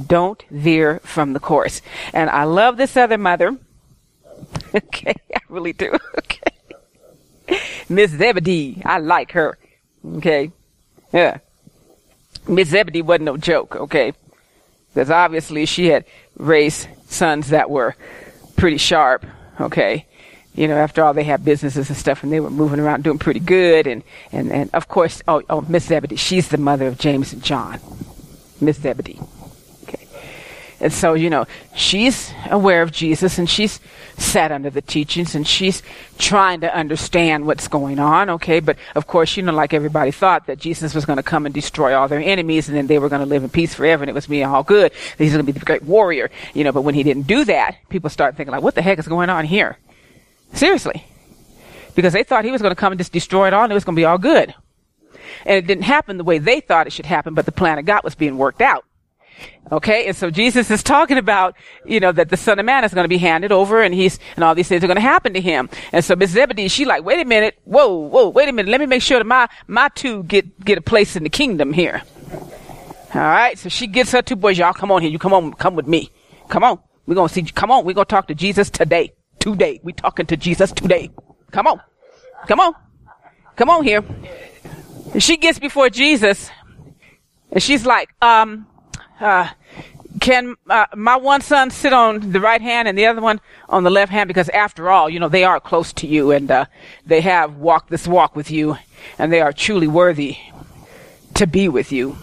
Don't veer from the course. And I love this other mother. Okay, I really do. Okay. Miss Zebedee, I like her. Okay. Yeah. Miss Zebedee wasn't no joke, okay? Because obviously she had raised sons that were pretty sharp. Okay, you know, after all, they had businesses and stuff, and they were moving around doing pretty good. And, and, and of course, oh, oh, Miss Zebedee, she's the mother of James and John. Miss Zebedee. Okay. And so, you know, she's aware of Jesus, and she's sat under the teachings, and she's trying to understand what's going on. Okay. But of course, you know, like everybody thought that Jesus was going to come and destroy all their enemies, and then they were going to live in peace forever, and it was being all good. He's going to be the great warrior, you know. But when He didn't do that, people started thinking, like, what the heck is going on here? Seriously. Because they thought He was going to come and just destroy it all, and it was going to be all good. And it didn't happen the way they thought it should happen, but the plan of God was being worked out. Okay, and so Jesus is talking about, you know, that the Son of Man is going to be handed over, and he's, and all these things are going to happen to Him. And so Miss Zebedee, she like, wait a minute, whoa, whoa, wait a minute, let me make sure that my, my two get, get a place in the kingdom here. All right, so she gets her two boys, y'all come on here, you come on, come with me. Come on, we're going to see, come on, we're going to talk to Jesus today, today, we're talking to Jesus today. Come on, come on, come on here. And she gets before Jesus, and she's like, um... Uh, can uh, my one son sit on the right hand and the other one on the left hand? Because after all, you know, they are close to you, and uh, they have walked this walk with you, and they are truly worthy to be with you.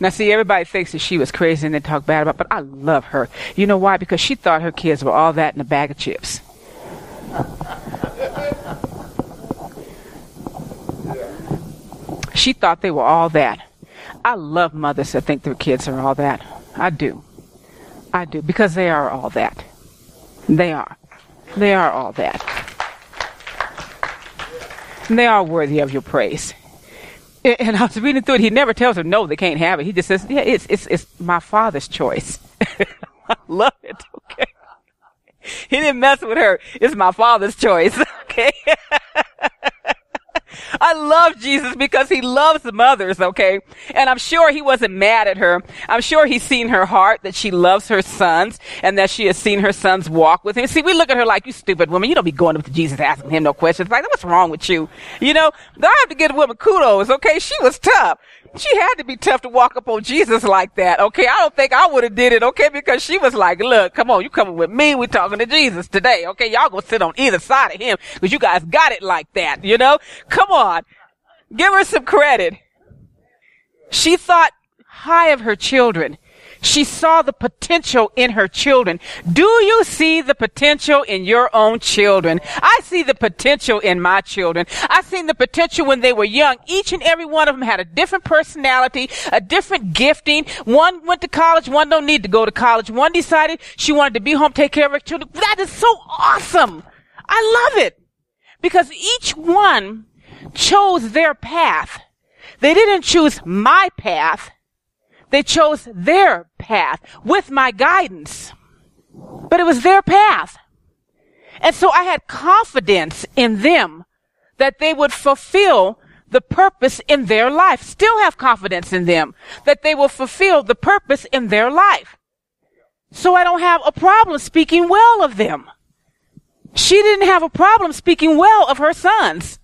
Now, see, everybody thinks that she was crazy and they talk bad about, but I love her. You know why? Because she thought her kids were all that in a bag of chips. She thought they were all that. I love mothers that think their kids are all that. I do. I do. Because they are all that. They are. They are all that. And they are worthy of your praise. And I was reading through it. He never tells them, no, they can't have it. He just says, yeah, it's it's it's my Father's choice. I love it. Okay. He didn't mess with her. It's my Father's choice. Okay. I love Jesus because He loves mothers, okay? And I'm sure He wasn't mad at her. I'm sure He's seen her heart, that she loves her sons, and that she has seen her sons walk with Him. See, we look at her like, you stupid woman. You don't be going up to Jesus asking Him no questions. Like, what's wrong with you? You know, I have to give a woman kudos, okay? She was tough. she had to be tough to walk up on Jesus like that. Okay, I don't think I would have did it. Okay, because she was like, look, come on, you coming with me. We're talking to Jesus today. Okay, y'all gonna sit on either side of him because you guys got it like that, you know? Come on, give her some credit. She thought high of her children. She saw the potential in her children. Do you see the potential in your own children? I see the potential in my children. I seen the potential when they were young. Each and every one of them had a different personality, a different gifting. One went to college. One don't need to go to college. One decided she wanted to be home, take care of her children. That is so awesome. I love it because each one chose their path. They didn't choose my path. They chose their path with my guidance, but it was their path. And so I had confidence in them that they would fulfill the purpose in their life. Still have confidence in them that they will fulfill the purpose in their life. So I don't have a problem speaking well of them. She didn't have a problem speaking well of her sons.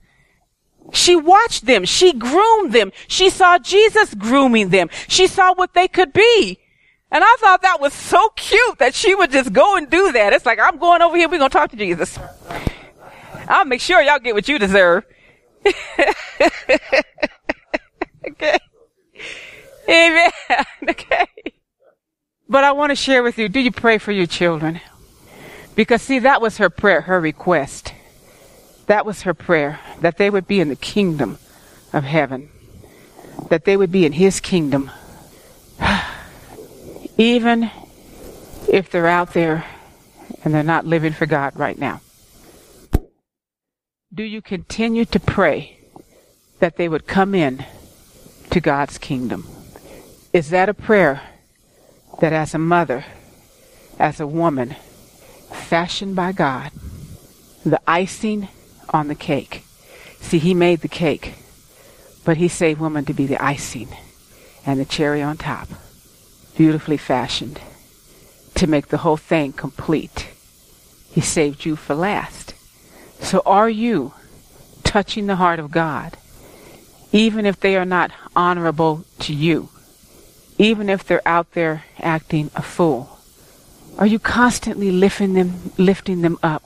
She watched them. She groomed them. She saw Jesus grooming them. She saw what they could be. And I thought that was so cute that she would just go and do that. It's like, I'm going over here. We're going to talk to Jesus. I'll make sure y'all get what you deserve. Okay. Amen. Okay. But I want to share with you, do you pray for your children? Because see, that was her prayer, her request. That was her prayer, that they would be in the kingdom of heaven, that they would be in his kingdom. Even if they're out there and they're not living for God right now. Do you continue to pray that they would come in to God's kingdom? Is that a prayer that as a mother, as a woman, fashioned by God, the icing on the cake. See, he made the cake, but he saved woman to be the icing and the cherry on top, beautifully fashioned to make the whole thing complete. He saved you for last. So are you touching the heart of God, even if they are not honorable to you, even if they're out there acting a fool? Are you constantly lifting them, lifting them up?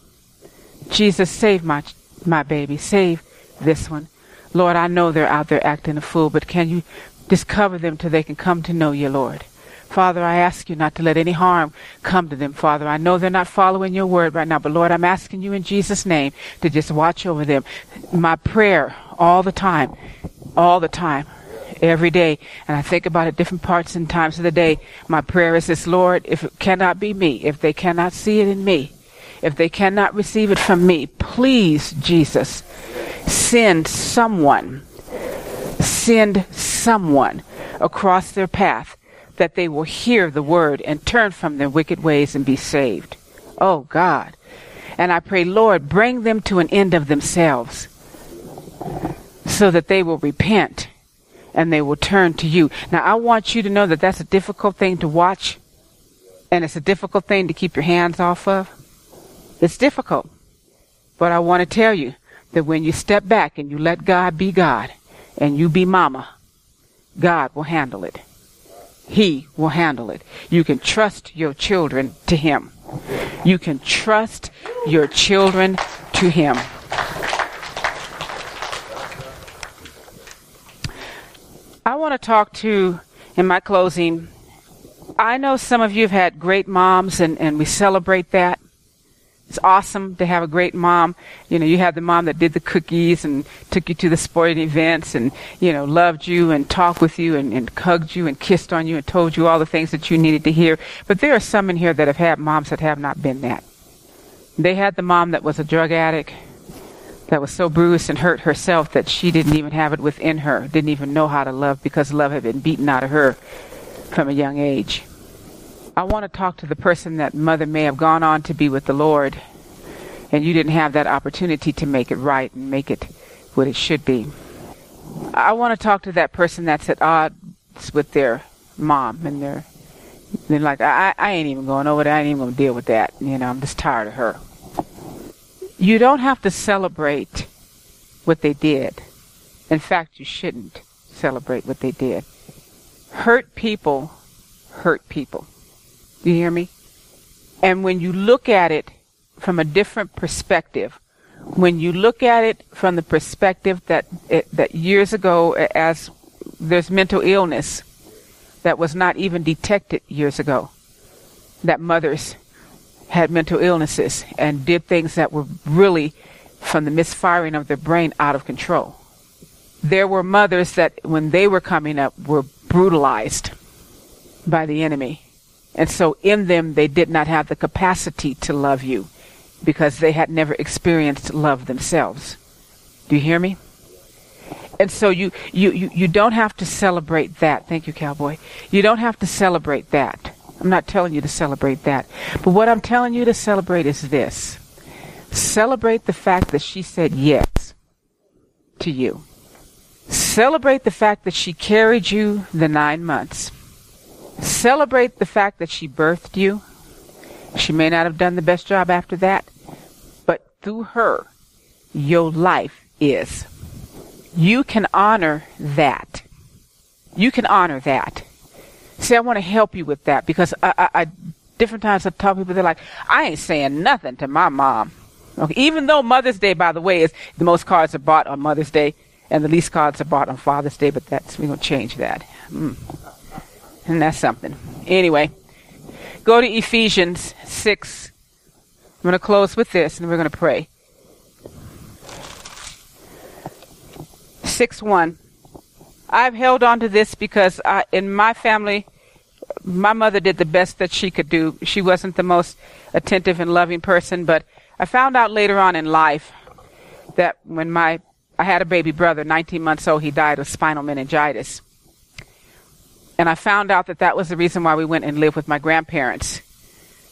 Jesus, save my my baby, save this one. Lord, I know they're out there acting a fool, but can you just cover them till they can come to know you, Lord? Father, I ask you not to let any harm come to them, Father. I know they're not following your word right now, but Lord, I'm asking you in Jesus' name to just watch over them. My prayer all the time, all the time, every day, and I think about it different parts and times of the day. My prayer is this, Lord, if it cannot be me, if they cannot see it in me, if they cannot receive it from me, please, Jesus, send someone, send someone across their path that they will hear the word and turn from their wicked ways and be saved. Oh, God. And I pray, Lord, bring them to an end of themselves so that they will repent and they will turn to you. Now, I want you to know that that's a difficult thing to watch, and it's a difficult thing to keep your hands off of. It's difficult, but I want to tell you that when you step back and you let God be God and you be mama, God will handle it. He will handle it. You can trust your children to him. You can trust your children to him. I want to talk to, in my closing, I know some of you have had great moms, and, and we celebrate that. It's awesome to have a great mom. You know, you have the mom that did the cookies and took you to the sporting events and, you know, loved you and talked with you and, and hugged you and kissed on you and told you all the things that you needed to hear. But there are some in here that have had moms that have not been that. They had the mom that was a drug addict, that was so bruised and hurt herself that she didn't even have it within her, didn't even know how to love because love had been beaten out of her from a young age. I want to talk to the person that mother may have gone on to be with the Lord, and you didn't have that opportunity to make it right and make it what it should be. I want to talk to that person that's at odds with their mom, and they're, they're like, I, I ain't even going over there. I ain't even going to deal with that. You know, I'm just tired of her. You don't have to celebrate what they did. In fact, you shouldn't celebrate what they did. Hurt people hurt people. Do you hear me? And when you look at it from a different perspective, when you look at it from the perspective that it, that years ago, as there's mental illness that was not even detected years ago, that mothers had mental illnesses and did things that were really, from the misfiring of their brain, out of control. There were mothers that, when they were coming up, were brutalized by the enemy. And so in them, they did not have the capacity to love you because they had never experienced love themselves. Do you hear me? And so you, you, you, you don't have to celebrate that. Thank you, Cowboy. You don't have to celebrate that. I'm not telling you to celebrate that. But what I'm telling you to celebrate is this. Celebrate the fact that she said yes to you. Celebrate the fact that she carried you the nine months. Celebrate the fact that she birthed you. She may not have done the best job after that, but through her, your life is. You can honor that. You can honor that. See, I want to help you with that because I, I, I different times I've taught people, they're like, I ain't saying nothing to my mom. Okay, even though Mother's Day, by the way, is the most cards are bought on Mother's Day and the least cards are bought on Father's Day, but that's, we're going to change that. Mm. And that's something. Anyway, go to Ephesians six. I'm going to close with this and we're going to pray. six one. I've held on to this because I, in my family, my mother did the best that she could do. She wasn't the most attentive and loving person, but I found out later on in life that when my I had a baby brother, nineteen months old, he died of spinal meningitis. And I found out that that was the reason why we went and lived with my grandparents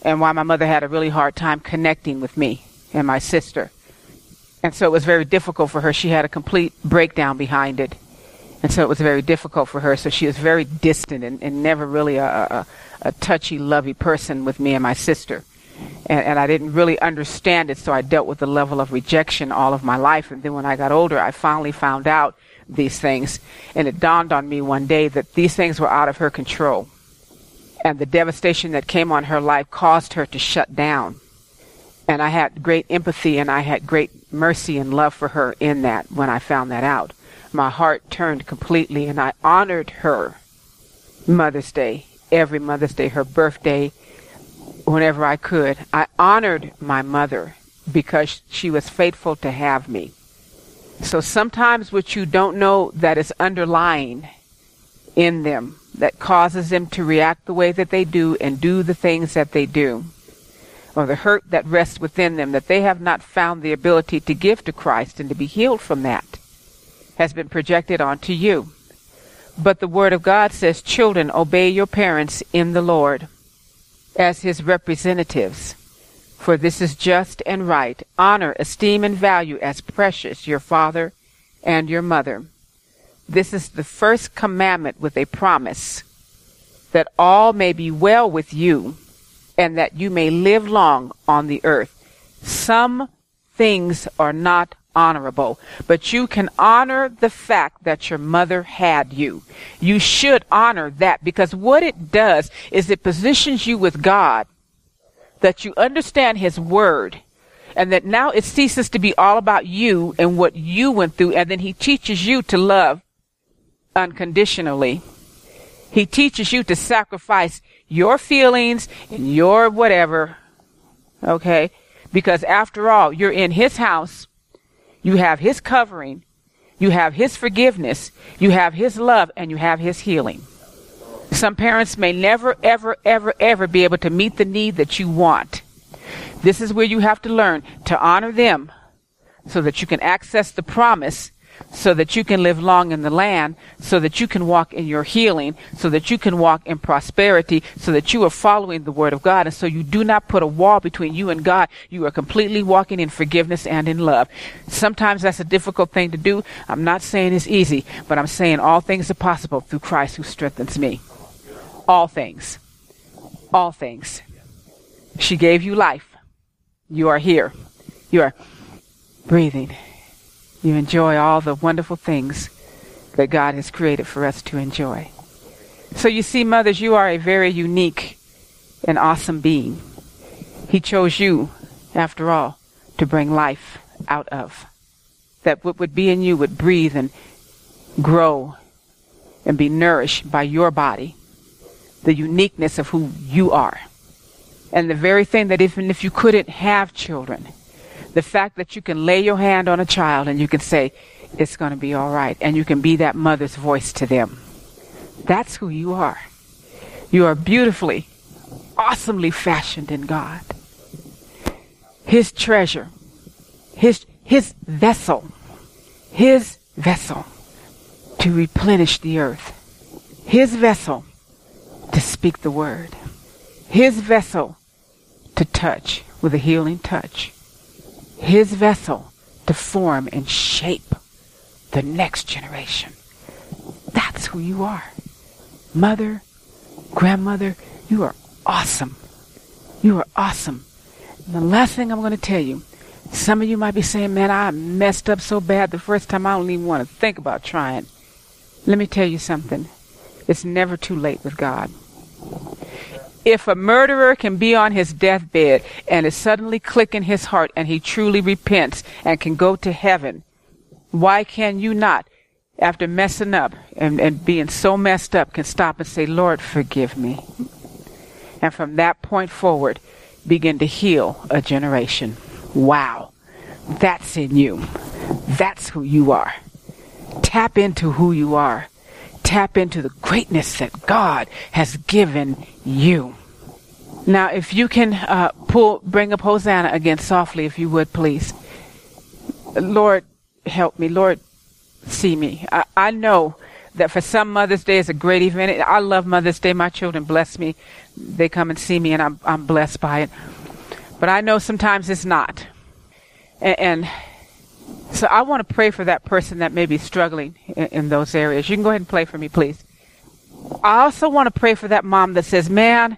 and why my mother had a really hard time connecting with me and my sister. And so it was very difficult for her. She had a complete breakdown behind it. And so it was very difficult for her. So she was very distant and, and never really a, a, a touchy, lovey person with me and my sister. And, and I didn't really understand it, so I dealt with the level of rejection all of my life. And then when I got older, I finally found out these things. And it dawned on me one day that these things were out of her control. And the devastation that came on her life caused her to shut down. And I had great empathy and I had great mercy and love for her in that when I found that out. My heart turned completely and I honored her Mother's Day, every Mother's Day, her birthday, whenever I could. I honored my mother because she was faithful to have me. So sometimes what you don't know that is underlying in them that causes them to react the way that they do and do the things that they do, or the hurt that rests within them that they have not found the ability to give to Christ and to be healed from that, has been projected onto you. But the Word of God says, children, obey your parents in the Lord as his representatives, for this is just and right. Honor, esteem, and value as precious your father and your mother. This is the first commandment with a promise that all may be well with you and that you may live long on the earth. Some things are not honorable, but you can honor the fact that your mother had you. You should honor that because what it does is it positions you with God, that you understand his word, and that now it ceases to be all about you and what you went through, and then he teaches you to love unconditionally. He teaches you to sacrifice your feelings and your whatever, okay? Because after all, you're in his house. You have his covering, you have his forgiveness, you have his love, and you have his healing. Some parents may never, ever, ever, ever be able to meet the need that you want. This is where you have to learn to honor them so that you can access the promise, so that you can live long in the land, so that you can walk in your healing, so that you can walk in prosperity, so that you are following the Word of God. And so you do not put a wall between you and God. You are completely walking in forgiveness and in love. Sometimes that's a difficult thing to do. I'm not saying it's easy, but I'm saying all things are possible through Christ who strengthens me. All things. All things. She gave you life. You are here. You are breathing. You enjoy all the wonderful things that God has created for us to enjoy. So you see, mothers, you are a very unique and awesome being. He chose you, after all, to bring life out of. That what would be in you would breathe and grow and be nourished by your body. The uniqueness of who you are. And the very thing that even if you couldn't have children, the fact that you can lay your hand on a child and you can say, it's going to be all right. And you can be that mother's voice to them. That's who you are. You are beautifully, awesomely fashioned in God. His treasure, his, his vessel, his vessel to replenish the earth, his vessel to speak the word, his vessel to touch with a healing touch, his vessel to form and shape the next generation. That's who you are. Mother, grandmother, you are awesome. You are awesome. And the last thing I'm going to tell you, some of you might be saying, man, I messed up so bad the first time, I don't even want to think about trying. Let me tell you something. It's never too late with God. If a murderer can be on his deathbed and it suddenly click in his heart and he truly repents and can go to heaven, why can you not, after messing up and, and being so messed up, can stop and say, Lord, forgive me? And from that point forward, begin to heal a generation. Wow. That's in you. That's who you are. Tap into who you are. Tap into the greatness that God has given you. Now, if you can uh, pull, bring up Hosanna again softly, if you would, please. Lord, help me. Lord, see me. I, I know that for some, Mother's Day is a great event. I love Mother's Day. My children bless me. They come and see me, and I'm, I'm blessed by it. But I know sometimes it's not. And, and so I want to pray for that person that may be struggling in, in those areas. You can go ahead and play for me, please. I also want to pray for that mom that says, man,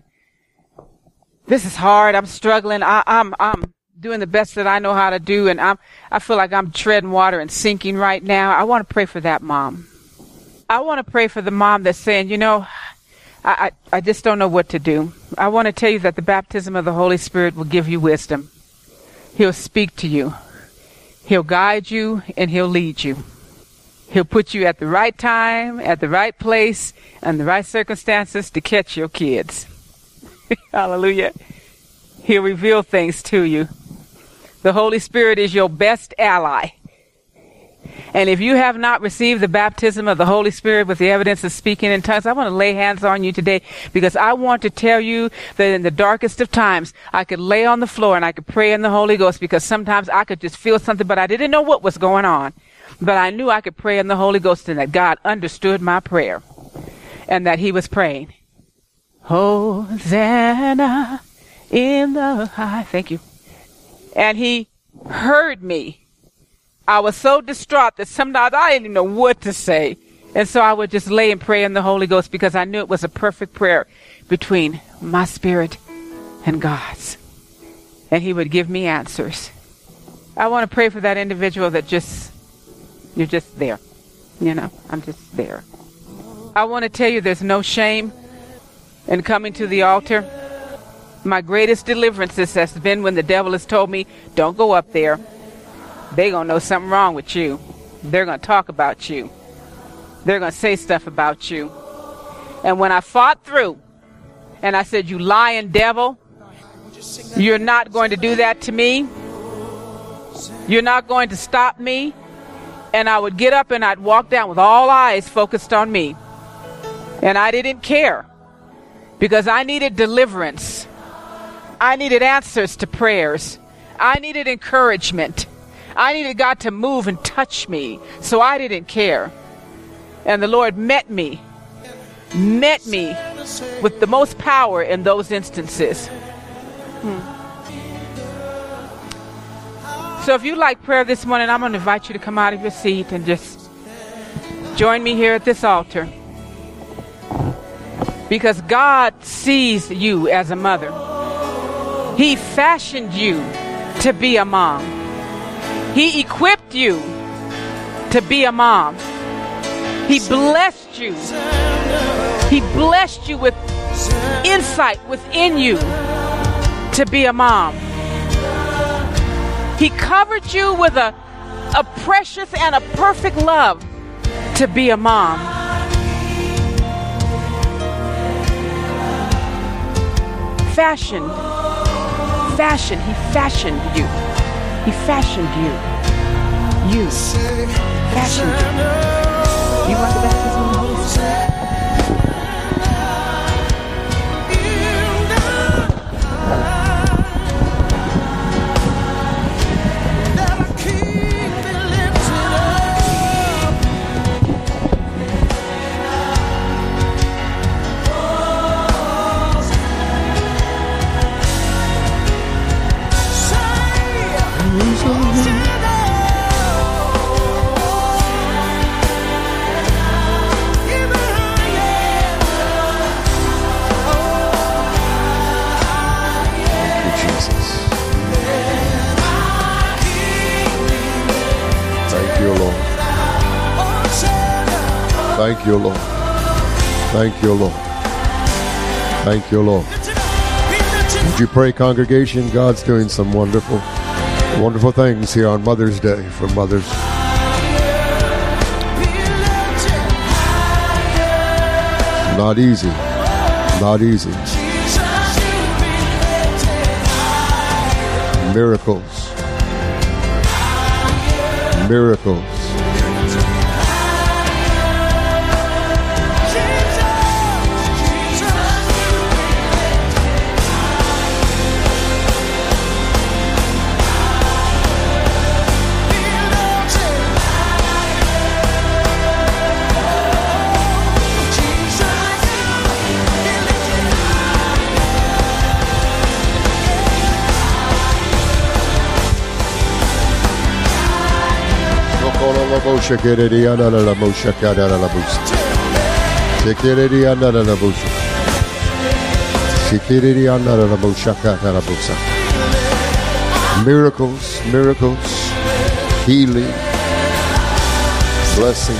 this is hard. I'm struggling. I, I'm I'm doing the best that I know how to do, and I'm I feel like I'm treading water and sinking right now. I want to pray for that mom. I want to pray for the mom that's saying, you know, I, I, I just don't know what to do. I want to tell you that the baptism of the Holy Spirit will give you wisdom. He'll speak to you. He'll guide you, and he'll lead you. He'll put you at the right time, at the right place, and the right circumstances to catch your kids. Hallelujah. He'll reveal things to you. The Holy Spirit is your best ally. And if you have not received the baptism of the Holy Spirit with the evidence of speaking in tongues, I want to lay hands on you today, because I want to tell you that in the darkest of times, I could lay on the floor and I could pray in the Holy Ghost, because sometimes I could just feel something, but I didn't know what was going on. But I knew I could pray in the Holy Ghost, and that God understood my prayer and that he was praying. Hosanna in the high. Thank you. And he heard me. I was so distraught that sometimes I didn't even know what to say. And so I would just lay and pray in the Holy Ghost, because I knew it was a perfect prayer between my spirit and God's. And he would give me answers. I want to pray for that individual that just, you're just there. You know, I'm just there. I want to tell you there's no shame in coming to the altar. My greatest deliverances has been when the devil has told me, don't go up there. They're going to know something wrong with you. They're going to talk about you. They're going to say stuff about you. And when I fought through and I said, you lying devil, you're not going to do that to me. You're not going to stop me. And I would get up and I'd walk down with all eyes focused on me. And I didn't care, because I needed deliverance. I needed answers to prayers. I needed encouragement. I needed God to move and touch me, so I didn't care. And the Lord met me, met me with the most power in those instances. Hmm. So if you like prayer this morning, I'm going to invite you to come out of your seat and just join me here at this altar. Because God sees you as a mother. He fashioned you to be a mom. He equipped you to be a mom. He blessed you. He blessed you with insight within you to be a mom. He covered you with a, a precious and a perfect love to be a mom. Fashioned, fashioned, he fashioned you. He fashioned you. You fashioned you. You want the baptism of the Holy Spirit? Thank you, Lord. Thank you, Lord. Thank you, Lord. Would you pray, congregation? God's doing some wonderful, wonderful things here on Mother's Day for mothers. Not easy. Not easy. Miracles. Miracles. Miracles, miracles, healing, blessing.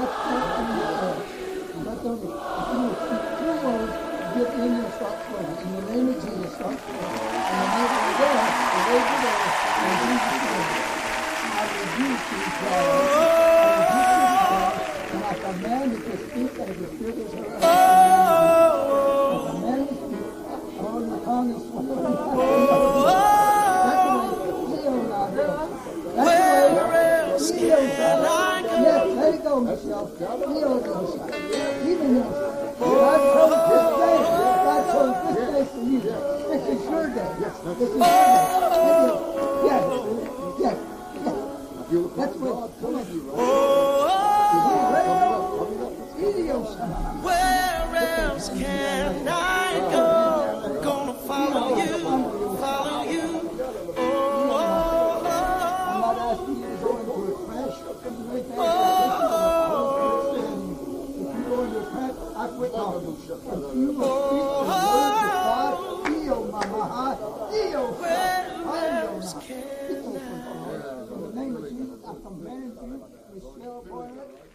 Let them get in and stop praying. In the name of Jesus, stop praying. And the night of God, the way to go, in Jesus' name, I rebuke these problems. And I command you to speak as the Spirit is around. I command you to speak. Oh, my tongue is swollen. Yourself, heal yourself, even yourself. God chose this day. God chose this day for you. This is your day. This is your day. Yes, yes, yes. That's what God told you, right? Heal yourself. Where else can I go? I'm gonna follow you, follow you. Oh, I'm not asking you to go into a crash. With all of you, you will speak the words of God. Heal my heart. Heal my heart. Speak the words of God. In the name of Jesus, I command you, Michelle Boyer.